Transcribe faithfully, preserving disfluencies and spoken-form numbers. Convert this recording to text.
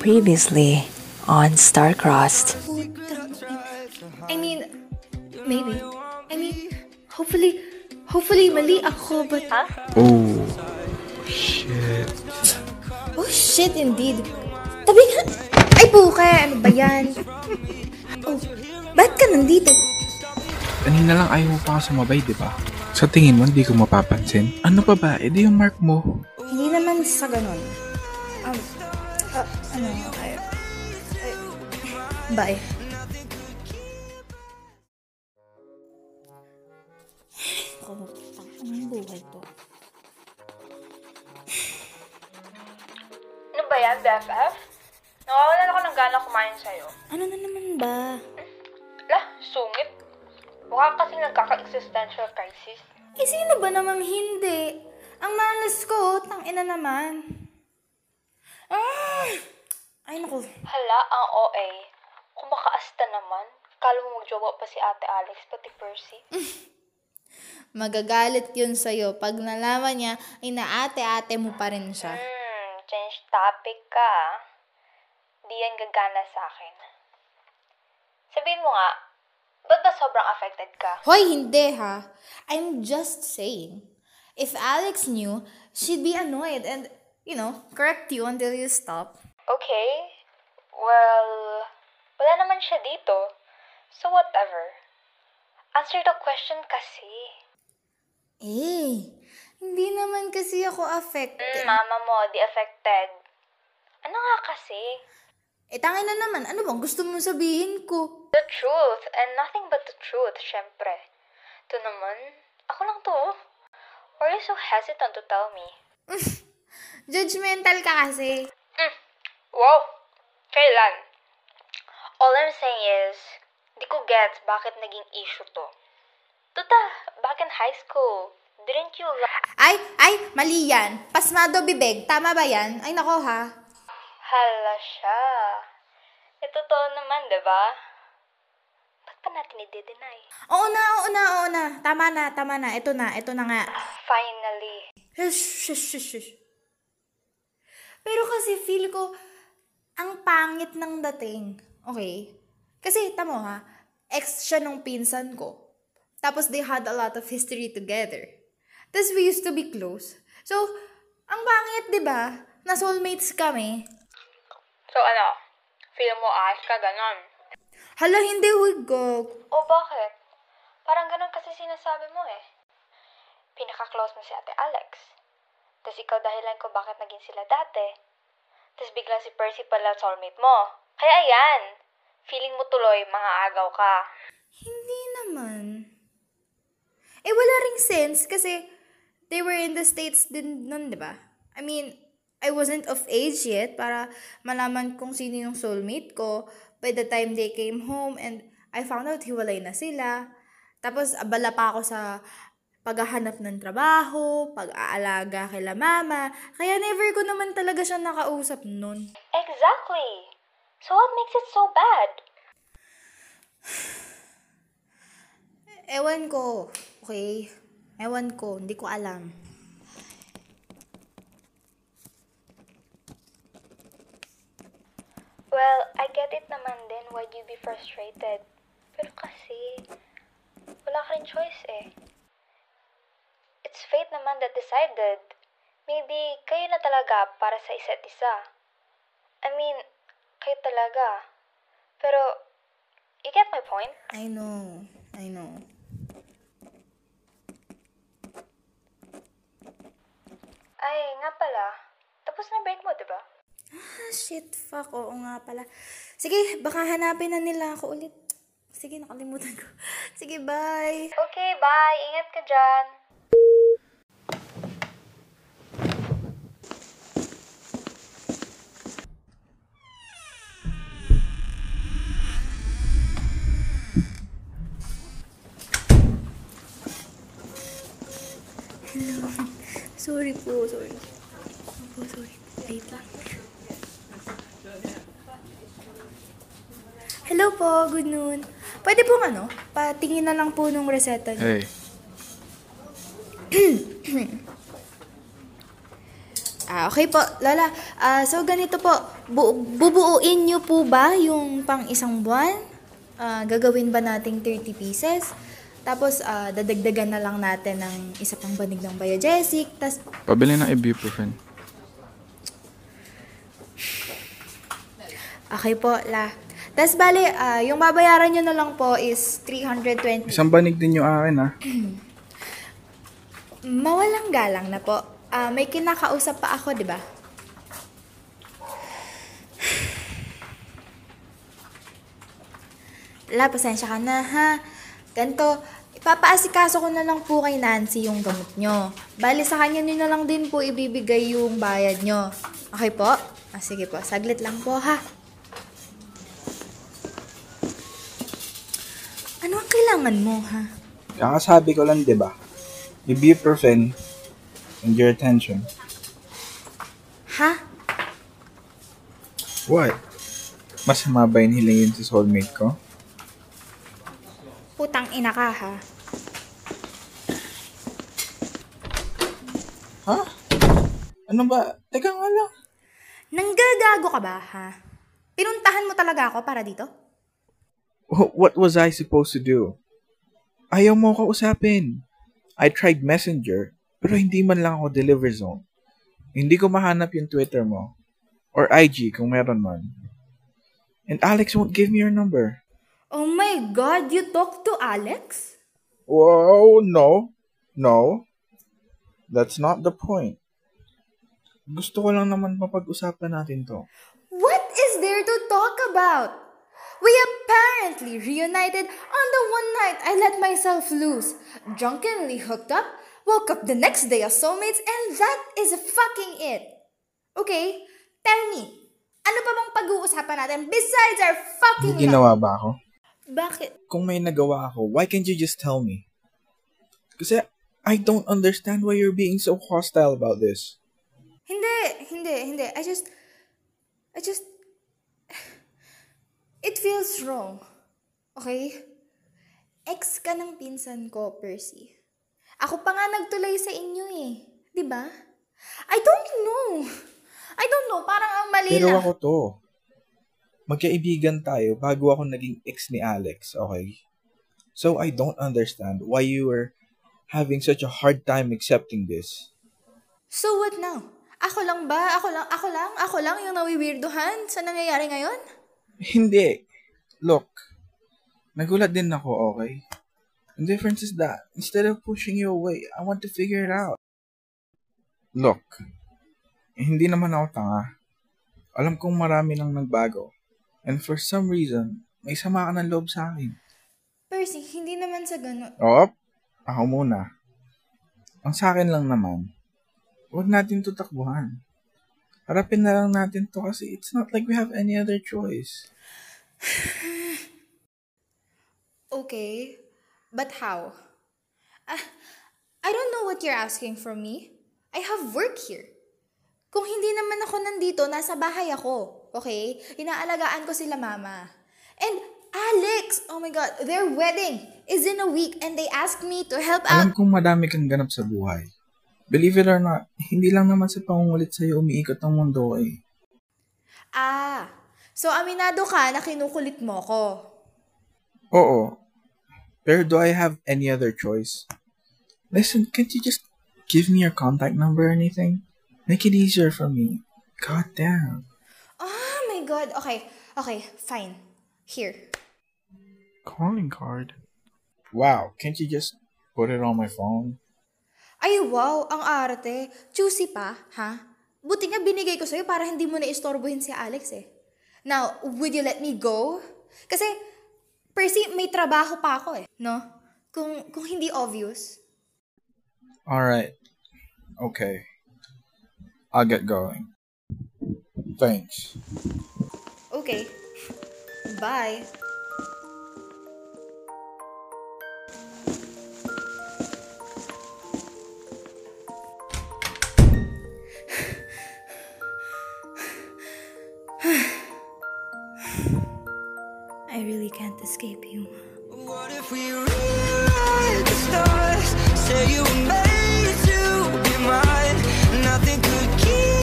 Previously on StarCrossed. I mean, maybe. I mean, hopefully, hopefully mali ako, but... Huh? Oh, shit. Oh, shit indeed. Tabi nga! Ay, buka! Ano ba yan? Oh, ba't ka nandito? Kanina lang ayaw mo pa ka sumabay, di ba? Sa tingin mo, hindi ko mapapansin. Ano pa ba? Edi yung mark mo. Hindi naman sa ganun. Um, uh, ano, ay, ay, bye. Oh, anong buhay to? Ano ba yan, B F F? Nakawalan ako ng gana kumain sa'yo. Ano na naman ba? Lah, sungit. Mukha kasing nagkaka-existential crisis. Eh, sino ba namang hindi? Ang malas ko, tangina naman. Ay, naku. Hala, ang O A. Kumakaasta naman. Kala mo magjowa pa si Ate Alex, pati Percy. Magagalit yun sa'yo. Pag nalaman niya, inaate-ate mo pa rin siya. Hmm, change topic ka. Di yan gagana sa'kin. Sabihin mo nga, ba't ba sobrang affected ka? Hoy, hindi ha. I'm just saying. If Alex knew, she'd be annoyed and... you know, correct you until you stop. Okay. Well, wala naman siya dito. So whatever. Answer the question kasi. Eh, hindi naman kasi ako affected. Mm, mama mo, di affected. Ano nga kasi? Eh, tangay na naman. Ano bang gusto mo sabihin ko? The truth and nothing but the truth, syempre. Ito naman, ako lang to. Why are you so hesitant to tell me? Judgmental ka kasi. Mm. Wow. Kailan? All I'm saying is, di ko gets bakit naging issue to. Tuta, back in high school, didn't you like... Ay, ay, mali yan. Pasmado bibig. Tama ba yan? Ay, nako ha. Hala siya. Ito totoo naman, diba? Ba't pa natin i-deny? Oo na, oo na, oo na. Tama na, tama na. Ito na, ito na nga. Finally. Shush, shush, shush. Pero kasi feel ko, ang pangit ng dating. Okay? Kasi, tamo ha, ex siya nung pinsan ko. Tapos they had a lot of history together. Tapos we used to be close. So, ang pangit, di ba? Na soulmates kami. So ano, feel mo aas ka ganon? Hala, hindi wigog. O bakit? Parang ganon kasi sinasabi mo eh. Pinaka-close mo si Ate Alex. Tapos ikaw dahilan ko bakit naging sila dati. Tapos biglang si Percy pala soulmate mo. Kaya ayan, feeling mo tuloy mga agaw ka. Hindi naman. Eh wala ring sense kasi they were in the States din nun, diba? I mean, I wasn't of age yet para malaman kung sino yung soulmate ko by the time they came home and I found out hiwalay na sila. Tapos abala pa ako sa... paghahanap ng trabaho, pag-aalaga kay la mama, kaya never ko naman talaga siya nakausap nun. Exactly! So what makes it so bad? Ewan ko, okay? Ewan ko, hindi ko alam. Well, I get it naman din why you be frustrated. Pero kasi, wala ka rin choice eh. It's fate naman that decided. Maybe kayo na talaga para sa isa't isa. I mean, kayo talaga. Pero, you get my point? I know. I know. Ay, nga pala. Tapos na break mo, diba? Ah, shit. Fuck. Oo nga pala. Sige, baka hanapin na nila ako ulit. Sige, nakalimutan ko. Sige, bye. Okay, bye. Ingat ka dyan. Hello. Sorry po, sorry. Opo, sorry. Wait lang. Hello po, good noon. Pwede po ano? Patingin na lang po nung reseta niyo. Hey. Ah, Ah, okay po, Lola. Ah, so ganito po, bu bubuuin niyo po ba yung pang isang buwan? Ah, gagawin ba nating thirty pieces? Tapos ah, dadagdagan na lang natin ng isa pang banig ng biogesic. Tapos pabili ng ibuprofen. Okay po, La. Tapos bali, ah, yung babayaran niyo na lang po is three hundred twenty. Isang banig din yung akin, ha? Mawalang galang na po. Uh, may kinakausap pa ako, di ba? La, pasensya ka na, ha? Ganito, ipapaasikaso ko na lang po kay Nancy yung gamot nyo. Bali, sa kanya nyo na lang din po ibibigay yung bayad nyo. Okay po? Ah, sige po, saglit lang po, ha? Ano ang kailangan mo, ha? Nakasabi ko lang, di ba? Ibuprofen and your attention. Ha? Huh? What? Masama ba yung hilingin sa soulmate ko? Putang ina ka, ha? Ha? Huh? Ano ba? Teka nga lang. Nanggagago ka ba, ha? Pinuntahan mo talaga ako para dito? What was I supposed to do? Ayaw mo ka usapin. I tried messenger. Pero hindi man lang ako deliver zone. Hindi ko mahanap yung Twitter mo. Or I G kung meron man. And Alex won't give me your number. Oh my God! You talk to Alex? Whoa, no. No. That's not the point. Gusto ko lang naman mapag-usapan natin to. What is there to talk about? We apparently reunited on the one night I let myself loose. Drunkenly hooked up. Woke up the next day as soulmates, and that is fucking it. Okay, tell me, ano pa bang pag-uusapan natin besides our fucking love? May ginawa ba ako? Bakit? Kung may nagawa ako, why can't you just tell me? Kasi I don't understand why you're being so hostile about this. Hindi, hindi, hindi. I just, I just, it feels wrong. Okay? Ex ka ng pinsan ko, Percy. Ako pa nga nagtulay sa inyo eh. Diba? I don't know. I don't know. Parang ang mali lang. Pero ako to. Magkaibigan tayo bago ako naging ex ni Alex, okay? So I don't understand why you were having such a hard time accepting this. So what now? Ako lang ba? Ako lang? Ako lang? Ako lang yung nawiwirduhan sa nangyayari ngayon? Hindi. Look, nagulat din ako, okay? The difference is that, instead of pushing you away, I want to figure it out. Look, hindi naman ako tanga. Alam kong marami nang nagbago. And for some reason, may sama ka ng loob sa akin. Percy, hindi naman sa gano'n. Oo, ako muna. Ang sa akin lang naman, huwag natin to takbuhan. Harapin na lang natin to kasi it's not like we have any other choice. Okay. But how? Uh, I don't know what you're asking from me. I have work here. Kung hindi naman ako nandito, nasa bahay ako. Okay? Inaalagaan ko sila mama. And Alex, oh my God, their wedding is in a week and they asked me to help out. Alam kong madami kang ganap sa buhay. Believe it or not, hindi lang naman sa pangungulit sa'yo umiikot ang mundo eh. Ah, so aminado ka na kinukulit mo ko? Oo. Pero do I have any other choice? Listen, can't you just give me your contact number or anything? Make it easier for me. God damn. Oh my God. Okay. Okay. Fine. Here. Calling card? Wow. Can't you just put it on my phone? Ay, wow. Ang arte. Choosy pa, ha? Buti nga binigay ko sa'yo para hindi mo na-istorbohin si Alex eh. Now, would you let me go? Kasi Percy, may trabaho pa ako eh, no? Kung, kung hindi obvious. Alright. Okay. I'll get going. Thanks. Okay. Bye. I really can't escape you. What if we rewrite the stars? Say you were made.